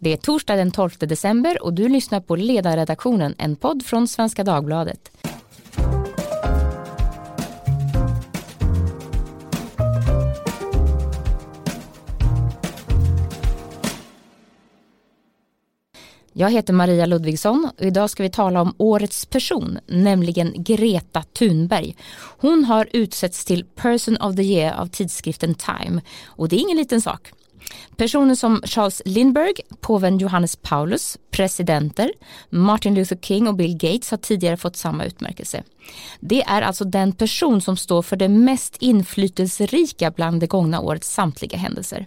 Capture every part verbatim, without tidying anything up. Det är torsdag den tolfte december och du lyssnar på Ledarredaktionen, en podd från Svenska Dagbladet. Jag heter Maria Ludvigsson och idag ska vi tala om årets person, nämligen Greta Thunberg. Hon har utsetts till Person of the Year av tidskriften Time och det är ingen liten sak. Personer som Charles Lindberg, påven Johannes Paulus, presidenter, Martin Luther King och Bill Gates har tidigare fått samma utmärkelse. Det är alltså den person som står för det mest inflytelserika bland det gångna årets samtliga händelser.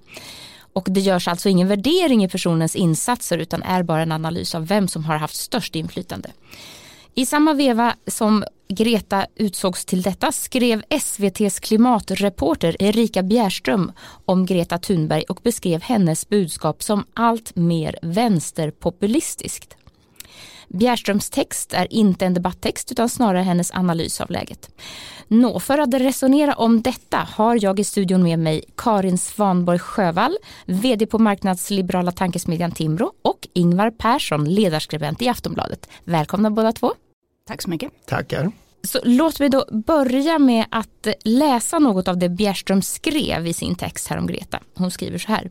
Och det görs alltså ingen värdering i personens insatser utan är bara en analys av vem som har haft störst inflytande. I samma veva som Greta utsågs till detta skrev S V T:s klimatreporter Erika Bjerström om Greta Thunberg och beskrev hennes budskap som allt mer vänsterpopulistiskt. Bjerströms text är inte en debatttext utan snarare hennes analys av läget. Nå, för att resonera om detta har jag i studion med mig Karin Svanborg-Sjövall, vd på marknadsliberala tankesmedjan Timbro, och Ingvar Persson, ledarskribent i Aftonbladet. Välkomna båda två. Tack så mycket. Tackar. Så låt mig då börja med att läsa något av det Bjerström skrev i sin text här om Greta. Hon skriver så här.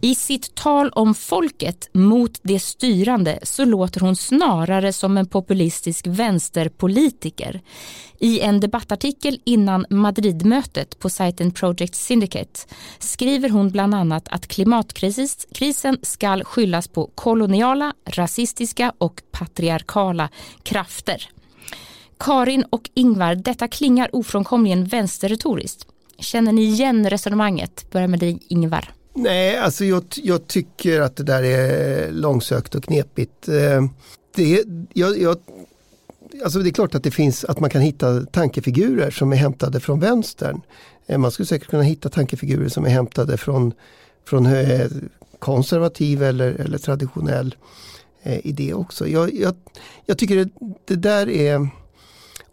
I sitt tal om folket mot det styrande så låter hon snarare som en populistisk vänsterpolitiker. I en debattartikel innan Madridmötet på sajten Project Syndicate skriver hon bland annat att klimatkrisen ska skyllas på koloniala, rasistiska och patriarkala krafter. Karin och Ingvar, detta klingar ofrånkomligen vänsterretoriskt. Känner ni igen resonemanget? Börja med dig, Ingvar. Nej, alltså jag, jag tycker att det där är långsökt och knepigt. Det, jag, jag, alltså det är klart att det finns att man kan hitta tankefigurer som är hämtade från vänstern. Man skulle säkert kunna hitta tankefigurer som är hämtade från, från konservativ eller, eller traditionell idé också. Jag, jag, jag tycker det, det där är...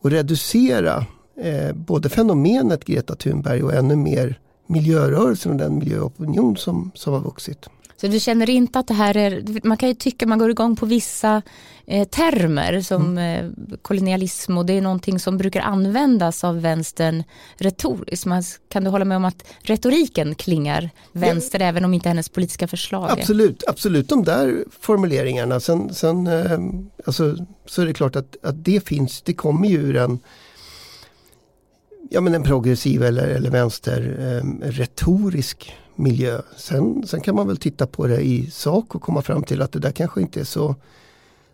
Och reducera eh, både fenomenet Greta Thunberg och ännu mer miljörörelsen och den miljöopinion som, som har vuxit. Så du känner inte att det här är... Man kan ju tycka att man går igång på vissa eh, termer som mm. eh, kolonialism, och det är någonting som brukar användas av vänstern retoriskt. Man, kan du hålla med om att retoriken klingar vänster, ja, även om inte hennes politiska förslag? Absolut, absolut de där formuleringarna. Sen, sen eh, alltså, så är det klart att, att det finns, det kommer ju ur en... Ja, men en progressiv eller, eller vänster eh, retorisk miljö. Sen, sen kan man väl titta på det i sak och komma fram till att det där kanske inte är så,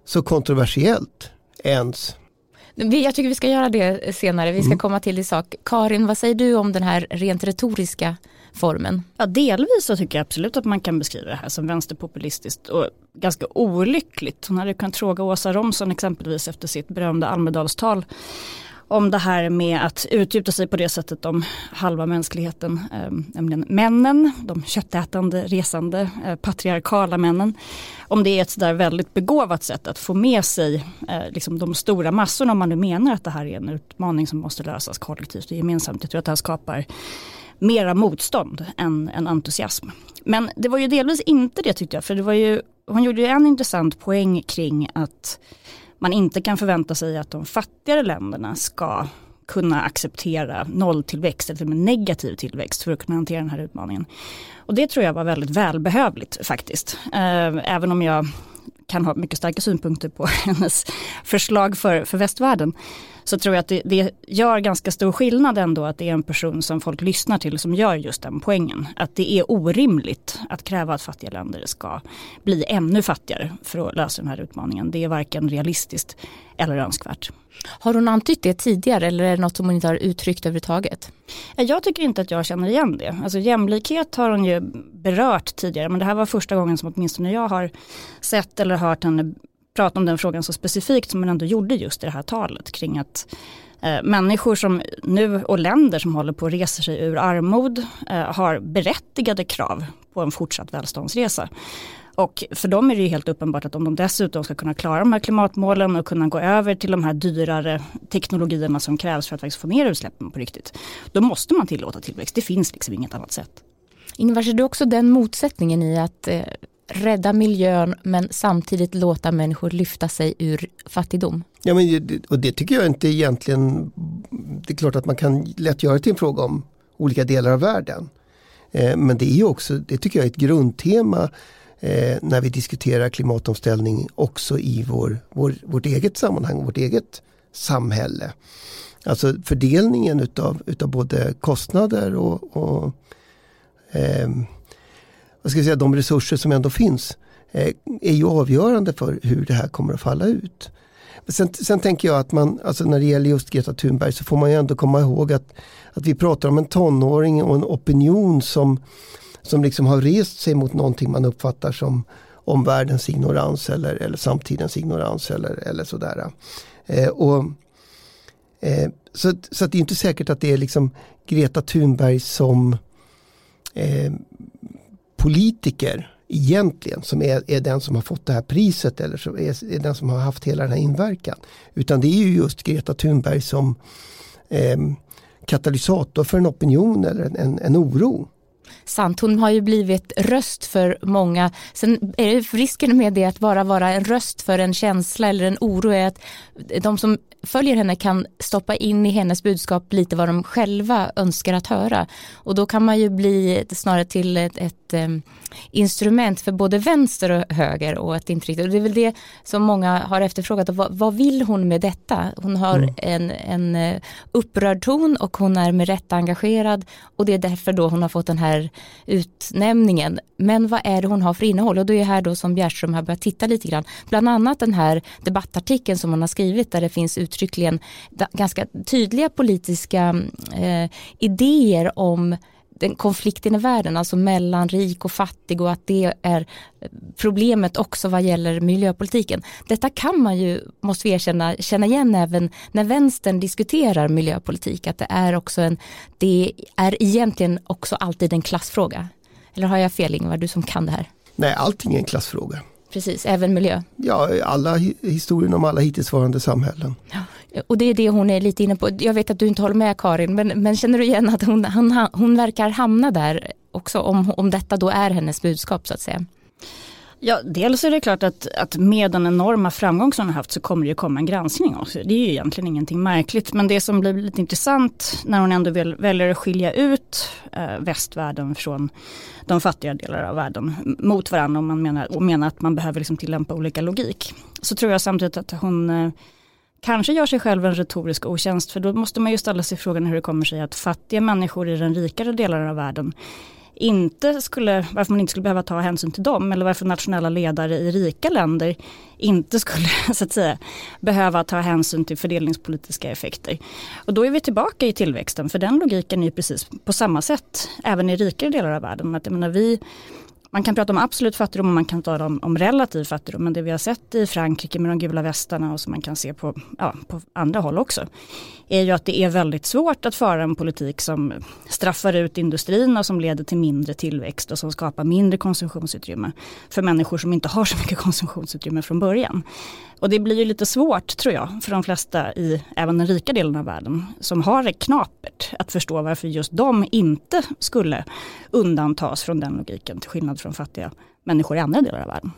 så kontroversiellt ens. Jag tycker vi ska göra det senare. Vi ska mm. komma till i sak. Karin, vad säger du om den här rent retoriska formen? Ja, delvis så tycker jag absolut att man kan beskriva det här som vänsterpopulistiskt och ganska olyckligt. Hon hade kunnat fråga Åsa Romson exempelvis efter sitt berömda Almedalstal om det här med att utgjuta sig på det sättet om halva mänskligheten, eh, nämligen männen, de köttätande, resande, eh, patriarkala männen. Om det är ett sådär väldigt begåvat sätt att få med sig eh, liksom de stora massorna, om man nu menar att det här är en utmaning som måste lösas kollektivt och gemensamt. Jag tror att det här skapar mera motstånd än, än entusiasm. Men det var ju delvis inte det, tyckte jag, för det var ju, hon gjorde ju en intressant poäng kring att man inte kan förvänta sig att de fattigare länderna ska kunna acceptera nolltillväxt eller med negativ tillväxt för att kunna hantera den här utmaningen. Och det tror jag var väldigt välbehövligt faktiskt. Även om jag kan ha mycket starka synpunkter på hennes förslag för, för västvärlden, så tror jag att det, det gör ganska stor skillnad ändå att det är en person som folk lyssnar till som gör just den poängen. Att det är orimligt att kräva att fattiga länder ska bli ännu fattigare för att lösa den här utmaningen. Det är varken realistiskt eller önskvärt. Har hon antytt det tidigare eller är det något som hon inte har uttryckt överhuvudtaget? Jag tycker inte att jag känner igen det. Alltså jämlikhet har hon ju berört tidigare, men det här var första gången som åtminstone jag har sett eller hört henne prata om den frågan så specifikt som man ändå gjorde just i det här talet kring att eh, människor som nu och länder som håller på att resa sig ur armod eh, har berättigade krav på en fortsatt välståndsresa. Och för dem är det ju helt uppenbart att om de dessutom ska kunna klara de här klimatmålen och kunna gå över till de här dyrare teknologierna som krävs för att faktiskt få ner utsläppen på riktigt, då måste man tillåta tillväxt. Det finns liksom inget annat sätt. Ingvar, ser du också den motsättningen i att eh, rädda miljön men samtidigt låta människor lyfta sig ur fattigdom. Ja, men, och det tycker jag inte egentligen, det är klart att man kan lätt göra till en fråga om olika delar av världen. Eh, men det är ju också, det tycker jag är ett grundtema eh, när vi diskuterar klimatomställning också i vår, vår, vårt eget sammanhang, vårt eget samhälle. Alltså fördelningen utav, utav både kostnader och, och eh, vad ska jag säga, de resurser som ändå finns eh, är ju avgörande för hur det här kommer att falla ut. Men sen, sen tänker jag att man, alltså när det gäller just Greta Thunberg så får man ju ändå komma ihåg att, att vi pratar om en tonåring och en opinion som, som liksom har rest sig mot någonting man uppfattar som omvärldens ignorans eller, eller samtidens ignorans eller, eller sådär. Eh, och Eh, så, så att det är inte säkert att det är liksom Greta Thunberg som eh, politiker egentligen som är, är den som har fått det här priset eller som är, är den som har haft hela den här inverkan. Utan det är ju just Greta Thunberg som eh, katalysator för en opinion eller en, en, en oro. Sant, hon har ju blivit röst för många. Sen är det risken med det att bara vara en röst för en känsla eller en oro är att de som följer henne kan stoppa in i hennes budskap lite vad de själva önskar att höra. Och då kan man ju bli snarare till ett, ett um, instrument för både vänster och höger och ett intryck. Och det är väl det som många har efterfrågat. Och vad, vad vill hon med detta? Hon har mm. en, en upprörd ton och hon är med rätt engagerad och det är därför då hon har fått den här utnämningen. Men vad är det hon har för innehåll? Och det är här då som Bjerström har börjat titta lite grann. Bland annat den här debattartikeln som hon har skrivit där det finns uttryckligen ganska tydliga politiska eh, idéer om den konflikten i världen, alltså mellan rik och fattig och att det är problemet också vad gäller miljöpolitiken. Detta kan man ju, måste vi erkänna, känna igen även när vänstern diskuterar miljöpolitik, att det är också en, det är egentligen också alltid en klassfråga. Eller har jag fel, Ingvar, du som kan det här? Nej, allting är en klassfråga. Precis, även miljö. Ja, alla historien om alla hittillsvarande samhällen. Ja, och det är det hon är lite inne på. Jag vet att du inte håller med, Karin, men, men känner du igen att hon, han, hon verkar hamna där också om, om detta då är hennes budskap så att säga? Ja, dels är det klart att, att med den enorma framgång som hon har haft så kommer det komma en granskning också. Det är ju egentligen ingenting märkligt, men det som blir lite intressant när hon ändå väl, väljer att skilja ut eh, västvärlden från de fattiga delarna av världen mot varandra och, man menar, och menar att man behöver liksom tillämpa olika logik, så tror jag samtidigt att hon eh, kanske gör sig själv en retorisk otjänst, för då måste man ju ställa sig frågan hur det kommer sig att fattiga människor i den rikare delarna av världen inte skulle, varför man inte skulle behöva ta hänsyn till dem, eller varför nationella ledare i rika länder inte skulle så att säga behöva ta hänsyn till fördelningspolitiska effekter. Och då är vi tillbaka i tillväxten, för den logiken är ju precis på samma sätt även i rikare delar av världen. Att jag menar, vi, man kan prata om absolut fattigdom och man kan prata om, om relativ fattigdom, men det vi har sett i Frankrike med de gula västarna och som man kan se på, ja, på andra håll också är ju att det är väldigt svårt att föra en politik som straffar ut industrin och som leder till mindre tillväxt och som skapar mindre konsumtionsutrymme för människor som inte har så mycket konsumtionsutrymme från början. Och det blir ju lite svårt, tror jag, för de flesta i även den rika delen av världen som har det knapert att förstå varför just de inte skulle undantas från den logiken till skillnad från fattiga människor i andra delar av världen.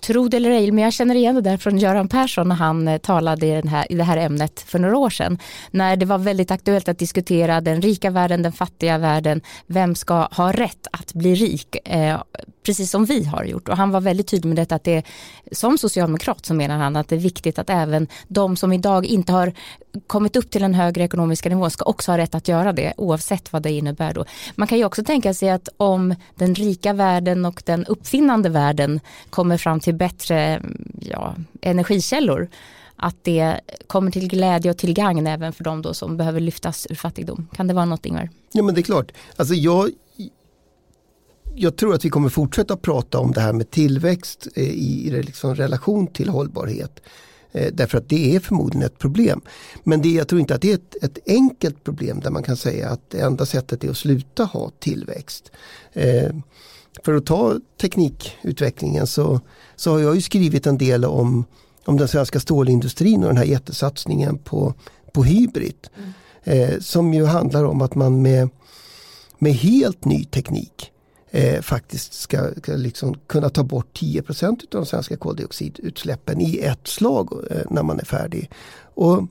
Tro det eller ej, men jag känner igen det där från Göran Persson när han talade i, den här, i det här ämnet för några år sedan. När det var väldigt aktuellt att diskutera den rika världen, den fattiga världen. Vem ska ha rätt att bli rik? Eh, precis som vi har gjort. Och han var väldigt tydlig med detta, att det som socialdemokrat så menar han att det är viktigt att även de som idag inte har kommit upp till en högre ekonomiska nivå ska också ha rätt att göra det, oavsett vad det innebär då. Man kan ju också tänka sig att om den rika världen och den uppfinnande världen kommer fram till bättre ja, energikällor, att det kommer till glädje och tillgång även för de då som behöver lyftas ur fattigdom. Kan det vara något, Ingvar? Ja, men det är klart. Alltså jag, jag tror att vi kommer fortsätta prata om det här med tillväxt i, i liksom relation till hållbarhet. Därför att det är förmodligen ett problem. Men det, jag tror inte att det är ett, ett enkelt problem där man kan säga att det enda sättet är att sluta ha tillväxt. Eh, för att ta teknikutvecklingen så, så har jag ju skrivit en del om, om den svenska stålindustrin och den här jättesatsningen på, på hybrid. Eh, som ju handlar om att man med, med helt ny teknik eh, faktiskt ska, ska liksom kunna ta bort tio procent av de svenska koldioxidutsläppen i ett slag eh, när man är färdig. Och,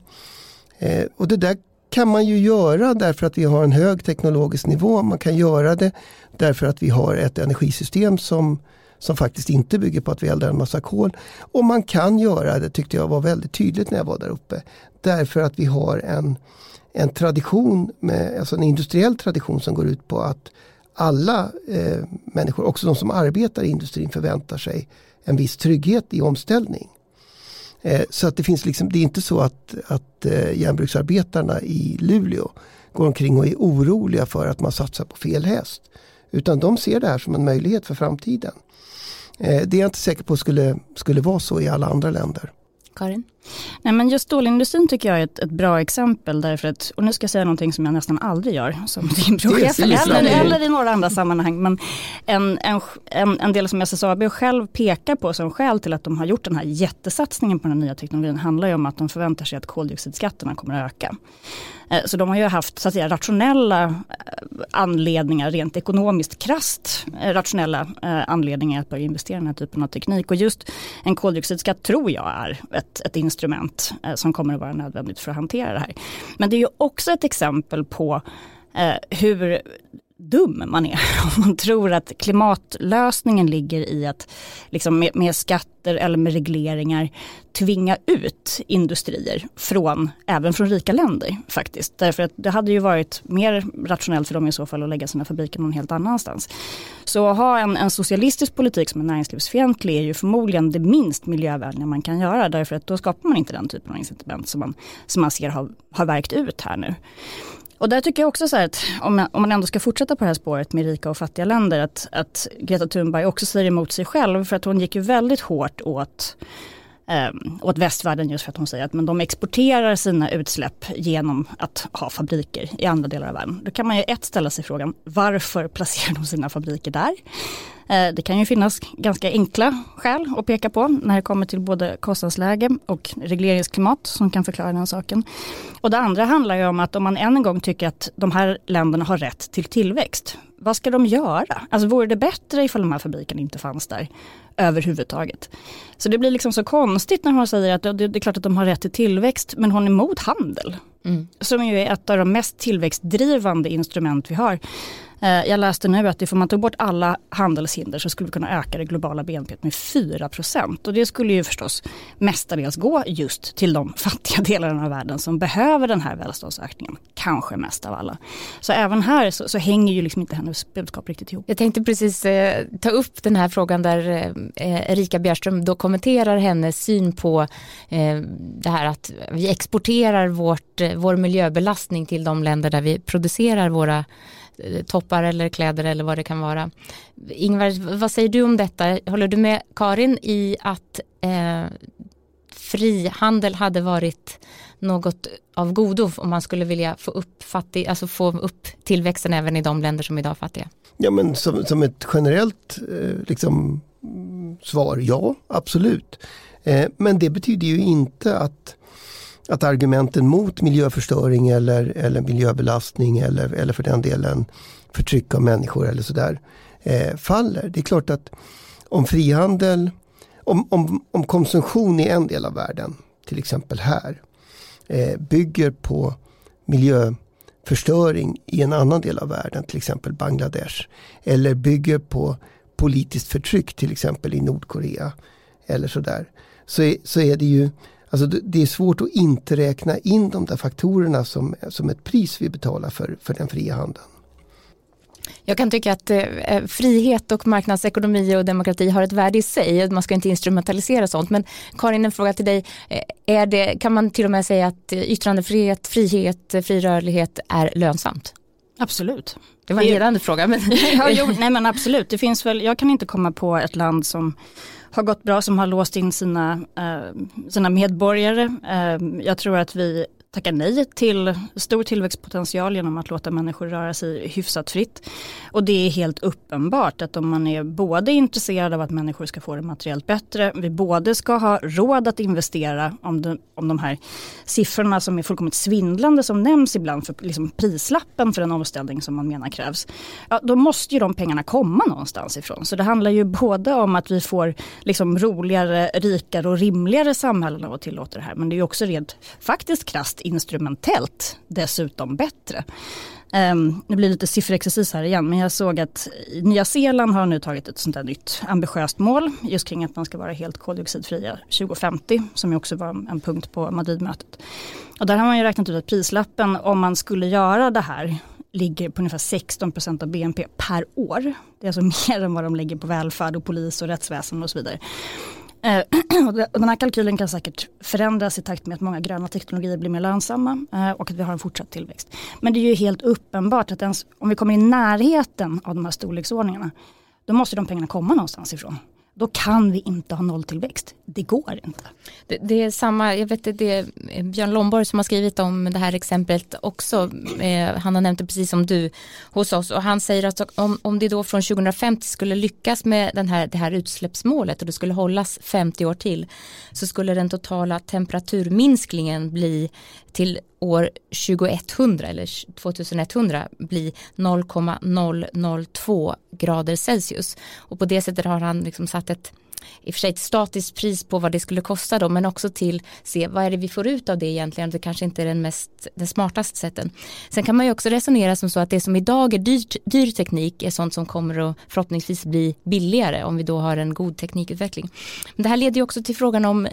eh, och det där kan man ju göra därför att vi har en hög teknologisk nivå. Man kan göra det därför att vi har ett energisystem som, som faktiskt inte bygger på att vi eldar en massa kol. Och man kan göra det, tyckte jag var väldigt tydligt när jag var där uppe, därför att vi har en, en tradition, med, alltså en industriell tradition som går ut på att alla eh, människor, också de som arbetar i industrin, förväntar sig en viss trygghet i omställning. Så att det finns liksom, det är inte så att, att järnbruksarbetarna i Luleå går omkring och är oroliga för att man satsar på fel häst. Utan de ser det här som en möjlighet för framtiden. Det är jag inte säker på skulle, skulle vara så i alla andra länder. Karin? Nej, men just stålindustrin tycker jag är ett, ett bra exempel därför att, och nu ska jag säga någonting som jag nästan aldrig gör som Timbrochef eller, eller i några andra sammanhang, men en, en, en del som S S A B själv pekar på som skäl till att de har gjort den här jättesatsningen på den nya teknologin handlar ju om att de förväntar sig att koldioxidskatterna kommer att öka. Så de har ju haft så att säga, rationella anledningar, rent ekonomiskt krasst rationella anledningar att börja investera i den här typen av teknik. Och just en koldioxidskatt tror jag är ett, ett instrument som kommer att vara nödvändigt för att hantera det här. Men det är ju också ett exempel på hur dum man är om man tror att klimatlösningen ligger i att liksom med, med skatter eller med regleringar tvinga ut industrier från, även från rika länder faktiskt. Därför att det hade ju varit mer rationellt för dem i så fall att lägga sina fabriker någon helt annanstans. Så att ha en, en socialistisk politik som är näringslivsfientlig är ju förmodligen det minst miljövänliga man kan göra därför att då skapar man inte den typen av incitament som man, som man ser har, har verkt ut här nu. Och där tycker jag också så här att om man ändå ska fortsätta på det här spåret med rika och fattiga länder att, att Greta Thunberg också säger emot sig själv för att hon gick ju väldigt hårt åt, eh, åt västvärlden just för att hon säger att men de exporterar sina utsläpp genom att ha fabriker i andra delar av världen. Då kan man ju ett ställa sig frågan varför placerar de sina fabriker där? Eh, det kan ju finnas ganska enkla skäl att peka på när det kommer till både kostnadsläge och regleringsklimat som kan förklara den saken. Och det andra handlar ju om att om man än en gång tycker att de här länderna har rätt till tillväxt, vad ska de göra? Alltså vore det bättre ifall de här fabrikerna inte fanns där överhuvudtaget? Så det blir liksom så konstigt när hon säger att det, det är klart att de har rätt till tillväxt, men hon är emot handel. Mm. Som ju är ett av de mest tillväxtdrivande instrument vi har. Jag läste nu att om man tog bort alla handelshinder så skulle vi kunna öka det globala B N P med fyra procent. Och det skulle ju förstås mestadels gå just till de fattiga delarna av världen som behöver den här välståndsökningen. Kanske mest av alla. Så även här så, så hänger ju liksom inte hennes budskap riktigt ihop. Jag tänkte precis eh, ta upp den här frågan där eh, Erika Bjerström då kommenterar hennes syn på eh, det här att vi exporterar vårt, eh, vår miljöbelastning till de länder där vi producerar våra toppar eller kläder eller vad det kan vara. Ingvar, vad säger du om detta? Håller du med Karin i att eh, frihandel hade varit något av godo om man skulle vilja få upp, fattig, alltså få upp tillväxten även i de länder som idag är fattiga? Ja, men som, som ett generellt eh, liksom, svar, ja, absolut. Eh, men det betyder ju inte att Att argumenten mot miljöförstöring eller, eller miljöbelastning eller, eller för den delen förtryck av människor eller sådär eh, faller. Det är klart att om frihandel, om, om, om konsumtion i en del av världen, till exempel här, eh, bygger på miljöförstöring i en annan del av världen, till exempel Bangladesh, eller bygger på politiskt förtryck, till exempel i Nordkorea eller sådär, så, så är det ju... Alltså det är svårt att inte räkna in de där faktorerna som, som ett pris vi betalar för, för den fria handeln. Jag kan tycka att eh, frihet och marknadsekonomi och demokrati har ett värde i sig. Man ska inte instrumentalisera sånt. Men Karin, en fråga till dig. Är det, kan man till och med säga att yttrandefrihet, frihet, fri rörlighet är lönsamt? Absolut. Det var en ledande fråga. Men... ja, jo, nej men absolut. Det finns väl, jag kan inte komma på ett land som har gått bra, som har låst in sina, eh, sina medborgare. Eh, jag tror att vi tacka nej till stor tillväxtpotential genom att låta människor röra sig hyfsat fritt. Och det är helt uppenbart att om man är både intresserad av att människor ska få det materiellt bättre, vi både ska ha råd att investera om de, om de här siffrorna som är fullkomligt svindlande som nämns ibland för liksom prislappen för en omställning som man menar krävs, ja, då måste ju de pengarna komma någonstans ifrån. Så det handlar ju både om att vi får liksom roligare, rikare och rimligare samhällen och tillåter det här, men det är ju också rent faktiskt krasst instrumentellt dessutom bättre. Um, det blir lite sifferexercis här igen, men jag såg att Nya Zeeland har nu tagit ett sånt där nytt ambitiöst mål just kring att man ska vara helt koldioxidfria tjugo femtio, som ju också var en punkt på Madridmötet. Och där har man ju räknat ut att prislappen om man skulle göra det här ligger på ungefär sexton procent av B N P per år. Det är alltså mer än vad de lägger på välfärd och polis och rättsväsen och så vidare. Den här kalkylen kan säkert förändras i takt med att många gröna teknologier blir mer lönsamma och att vi har en fortsatt tillväxt. Men det är ju helt uppenbart att ens om vi kommer i närheten av de här storleksordningarna, då måste de pengarna komma någonstans ifrån. Då kan vi inte ha nolltillväxt. Det går inte. Det, det är samma, jag vet att det är Björn Lomborg som har skrivit om det här exemplet också. Eh, han har nämnt det precis som du hos oss. Och han säger att om, om det då från tjugo femtio skulle lyckas med den här, det här utsläppsmålet och det skulle hållas femtio år till, så skulle den totala temperaturminskningen bli till år tjugohundra eller tjugohundra blir noll komma noll noll två grader Celsius. Och på det sättet har han liksom satt ett, i och för sig ett statiskt pris på vad det skulle kosta då, men också till se vad är det vi får ut av det egentligen. Det kanske inte är den mest, den smartaste sätten. Sen kan man ju också resonera som så att det som idag är dyrt, dyr teknik är sånt som kommer att förhoppningsvis bli billigare om vi då har en god teknikutveckling. Men det här leder ju också till frågan om eh,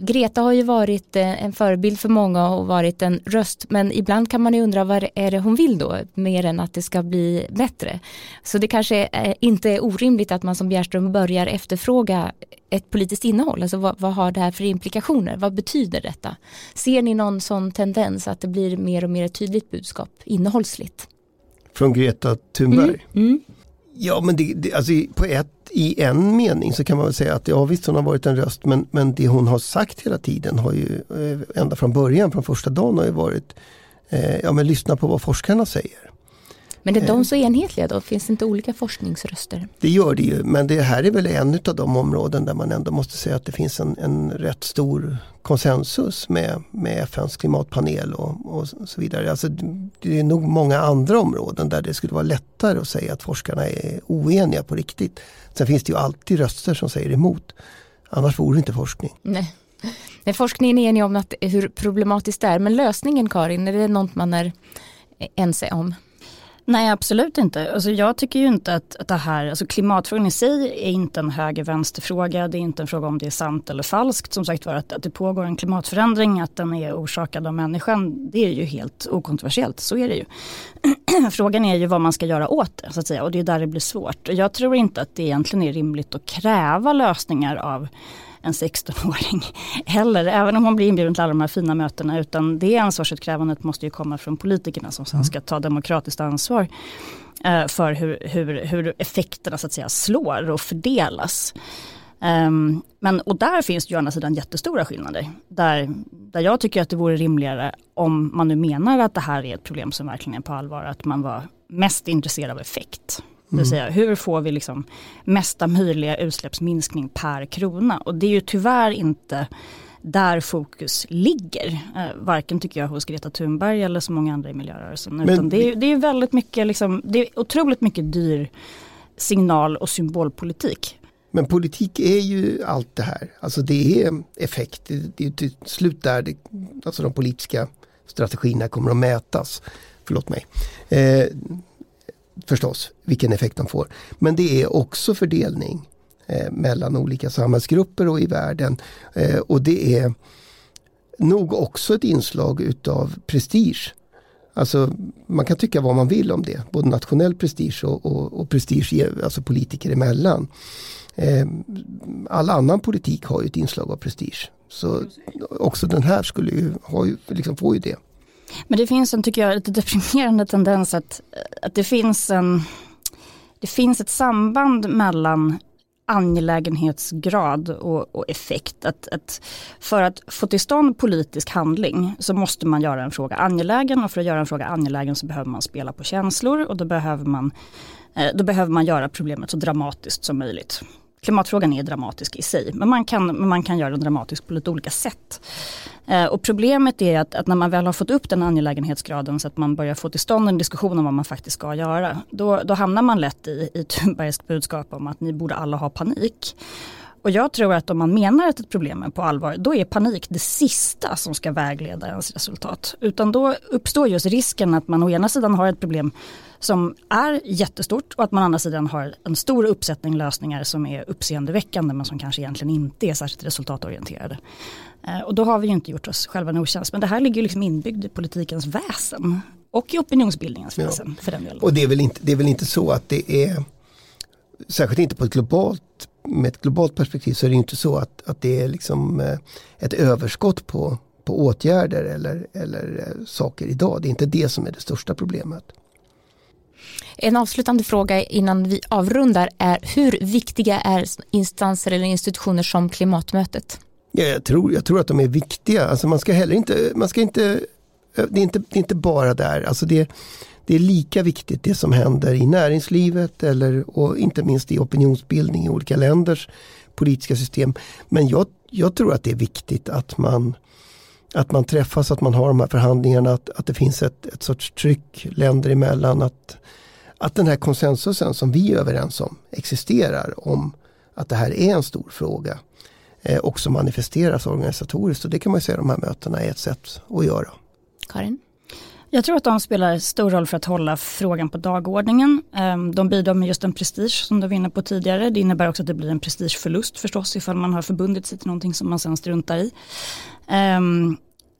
Greta har ju varit en förebild för många och varit en röst, men ibland kan man ju undra vad är det hon vill då, mer än att det ska bli bättre. Så det kanske inte är orimligt att man som Bjerström börjar efterfråga ett politiskt innehåll. Alltså vad, vad har det här för implikationer? Vad betyder detta? Ser ni någon sån tendens att det blir mer och mer ett tydligt budskap, innehållsligt? Från Greta Thunberg? Mm, mm. Ja, men det, det, alltså på ett, i en mening så kan man väl säga att ja, visst, hon har varit en röst, men, men det hon har sagt hela tiden har ju ända från början, från första dagen har ju varit eh, ja men lyssna på vad forskarna säger. Men är de så enhetliga då? Finns det inte olika forskningsröster? Det gör det ju, men det här är väl en av de områden där man ändå måste säga att det finns en, en rätt stor konsensus med, med F N:s klimatpanel och, och så vidare. Alltså, det är nog många andra områden där det skulle vara lättare att säga att forskarna är oeniga på riktigt. Sen finns det ju alltid röster som säger emot. Annars vore det inte forskning. Nej. Nej, forskningen är enig om att, hur problematiskt det är. Men lösningen, Karin, är det något man är ense om? Nej, absolut inte. Alltså jag tycker ju inte att, att det här, alltså klimatfrågan i sig är inte en höger-vänsterfråga. Det är inte en fråga om det är sant eller falskt. Som sagt var, att, att det pågår en klimatförändring, att den är orsakad av människan, det är ju helt okontroversiellt. Så är det ju. Frågan är ju vad man ska göra åt det, så att säga. Och det är där det blir svårt. Och jag tror inte att det egentligen är rimligt att kräva lösningar av en sexton-åring heller, även om man blir inbjuden till alla de här fina mötena, utan det ansvarsutkrävandet måste ju komma från politikerna som sen ska ta demokratiskt ansvar för hur, hur, hur effekterna så att säga slår och fördelas. Um, men, och där finns det ju å andra sidan jättestora skillnader där, där jag tycker att det vore rimligare, om man nu menar att det här är ett problem som verkligen är på allvar, att man var mest intresserad av effekt. Mm. Det vill säga, hur får vi liksom mesta möjliga utsläppsminskning per krona? Och det är ju tyvärr inte där fokus ligger. Eh, varken tycker jag hos Greta Thunberg eller så många andra i miljörörelsen. Men, utan det är, det är väldigt mycket, liksom, det är otroligt mycket dyr signal- och symbolpolitik. Men politik är ju allt det här. Alltså det är effekt. Det är till slut där det, alltså de politiska strategierna kommer att mätas. Förlåt mig. Eh, Förstås, vilken effekt de får. Men det är också fördelning eh, mellan olika samhällsgrupper och i världen. Eh, och det är nog också ett inslag utav prestige. Alltså, man kan tycka vad man vill om det. Både nationell prestige och, och, och prestige, alltså politiker emellan. Eh, all annan politik har ju ett inslag av prestige. Så också den här skulle ju, har ju, liksom får ju det. Men det finns en, tycker jag, lite deprimerande tendens att, att det finns en, det finns ett samband mellan angelägenhetsgrad och, och effekt. Att, att för att få till stånd politisk handling så måste man göra en fråga angelägen, och för att göra en fråga angelägen så behöver man spela på känslor, och då behöver man, då behöver man göra problemet så dramatiskt som möjligt. Klimatfrågan är dramatisk i sig, men man kan, man kan göra den dramatisk på lite olika sätt. Eh, och problemet är att, att när man väl har fått upp den angelägenhetsgraden så att man börjar få till stånd en diskussion om vad man faktiskt ska göra, då, då hamnar man lätt i, i Thunbergs budskap om att ni borde alla ha panik. Och jag tror att om man menar att ett problem är på allvar, då är panik det sista som ska vägleda ens resultat. Utan då uppstår just risken att man å ena sidan har ett problem som är jättestort, och att man å andra sidan har en stor uppsättning lösningar som är uppseendeväckande men som kanske egentligen inte är särskilt resultatorienterade. Och då har vi ju inte gjort oss själva en otjänst. Men det här ligger ju liksom inbyggd i politikens väsen och i opinionsbildningens väsen, ja, för den delen. Och det är väl inte, det är väl inte så att det är, särskilt inte på ett globalt med ett globalt perspektiv, så är det inte så att, att det är liksom ett överskott på, på åtgärder eller, eller saker idag. Det är inte det som är det största problemet. En avslutande fråga innan vi avrundar är: hur viktiga är instanser eller institutioner som klimatmötet? Ja, jag tror, jag tror att de är viktiga. Alltså man ska heller inte, man ska inte, det är inte, det är inte bara där. Alltså det, det är lika viktigt det som händer i näringslivet eller, och inte minst i opinionsbildning i olika länders politiska system. Men jag, jag tror att det är viktigt att man, att man träffas, att man har de här förhandlingarna, att, att det finns ett, ett sorts tryck länder emellan, att, att den här konsensusen som vi är överens om existerar om att det här är en stor fråga eh, och som manifesteras organisatoriskt. Och det kan man ju säga, de här mötena är ett sätt att göra. Karin? Jag tror att de spelar stor roll för att hålla frågan på dagordningen. De bidrar med just en prestige som de var inne på tidigare. Det innebär också att det blir en prestigeförlust förstås ifall man har förbundit sig till någonting som man sen struntar i.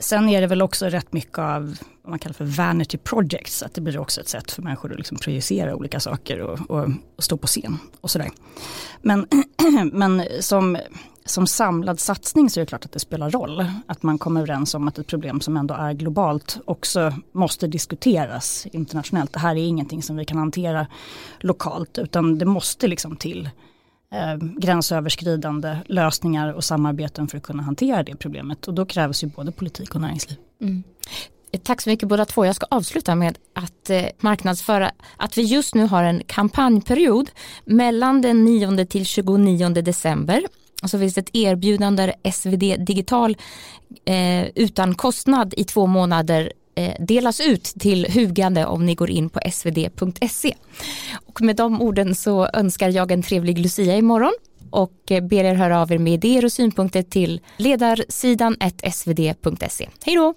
Sen är det väl också rätt mycket av vad man kallar för vanity projects. Att det blir också ett sätt för människor att liksom projicera olika saker och, och, och stå på scen och sådär. Men, men som... Som samlad satsning så är det klart att det spelar roll att man kommer överens om att ett problem som ändå är globalt också måste diskuteras internationellt. Det här är ingenting som vi kan hantera lokalt, utan det måste liksom till eh, gränsöverskridande lösningar och samarbeten för att kunna hantera det problemet. Och då krävs ju både politik och näringsliv. Mm. Tack så mycket båda två. Jag ska avsluta med att eh, marknadsföra att vi just nu har en kampanjperiod mellan den nionde till tjugonionde december. Och så finns det ett erbjudande där S V D Digital eh, utan kostnad i två månader eh, delas ut till hugande om ni går in på s v d punkt se. Och med de orden så önskar jag en trevlig Lucia imorgon och ber er höra av er med idéer och synpunkter till ledarsidan snabel-a svd punkt se. Hej då!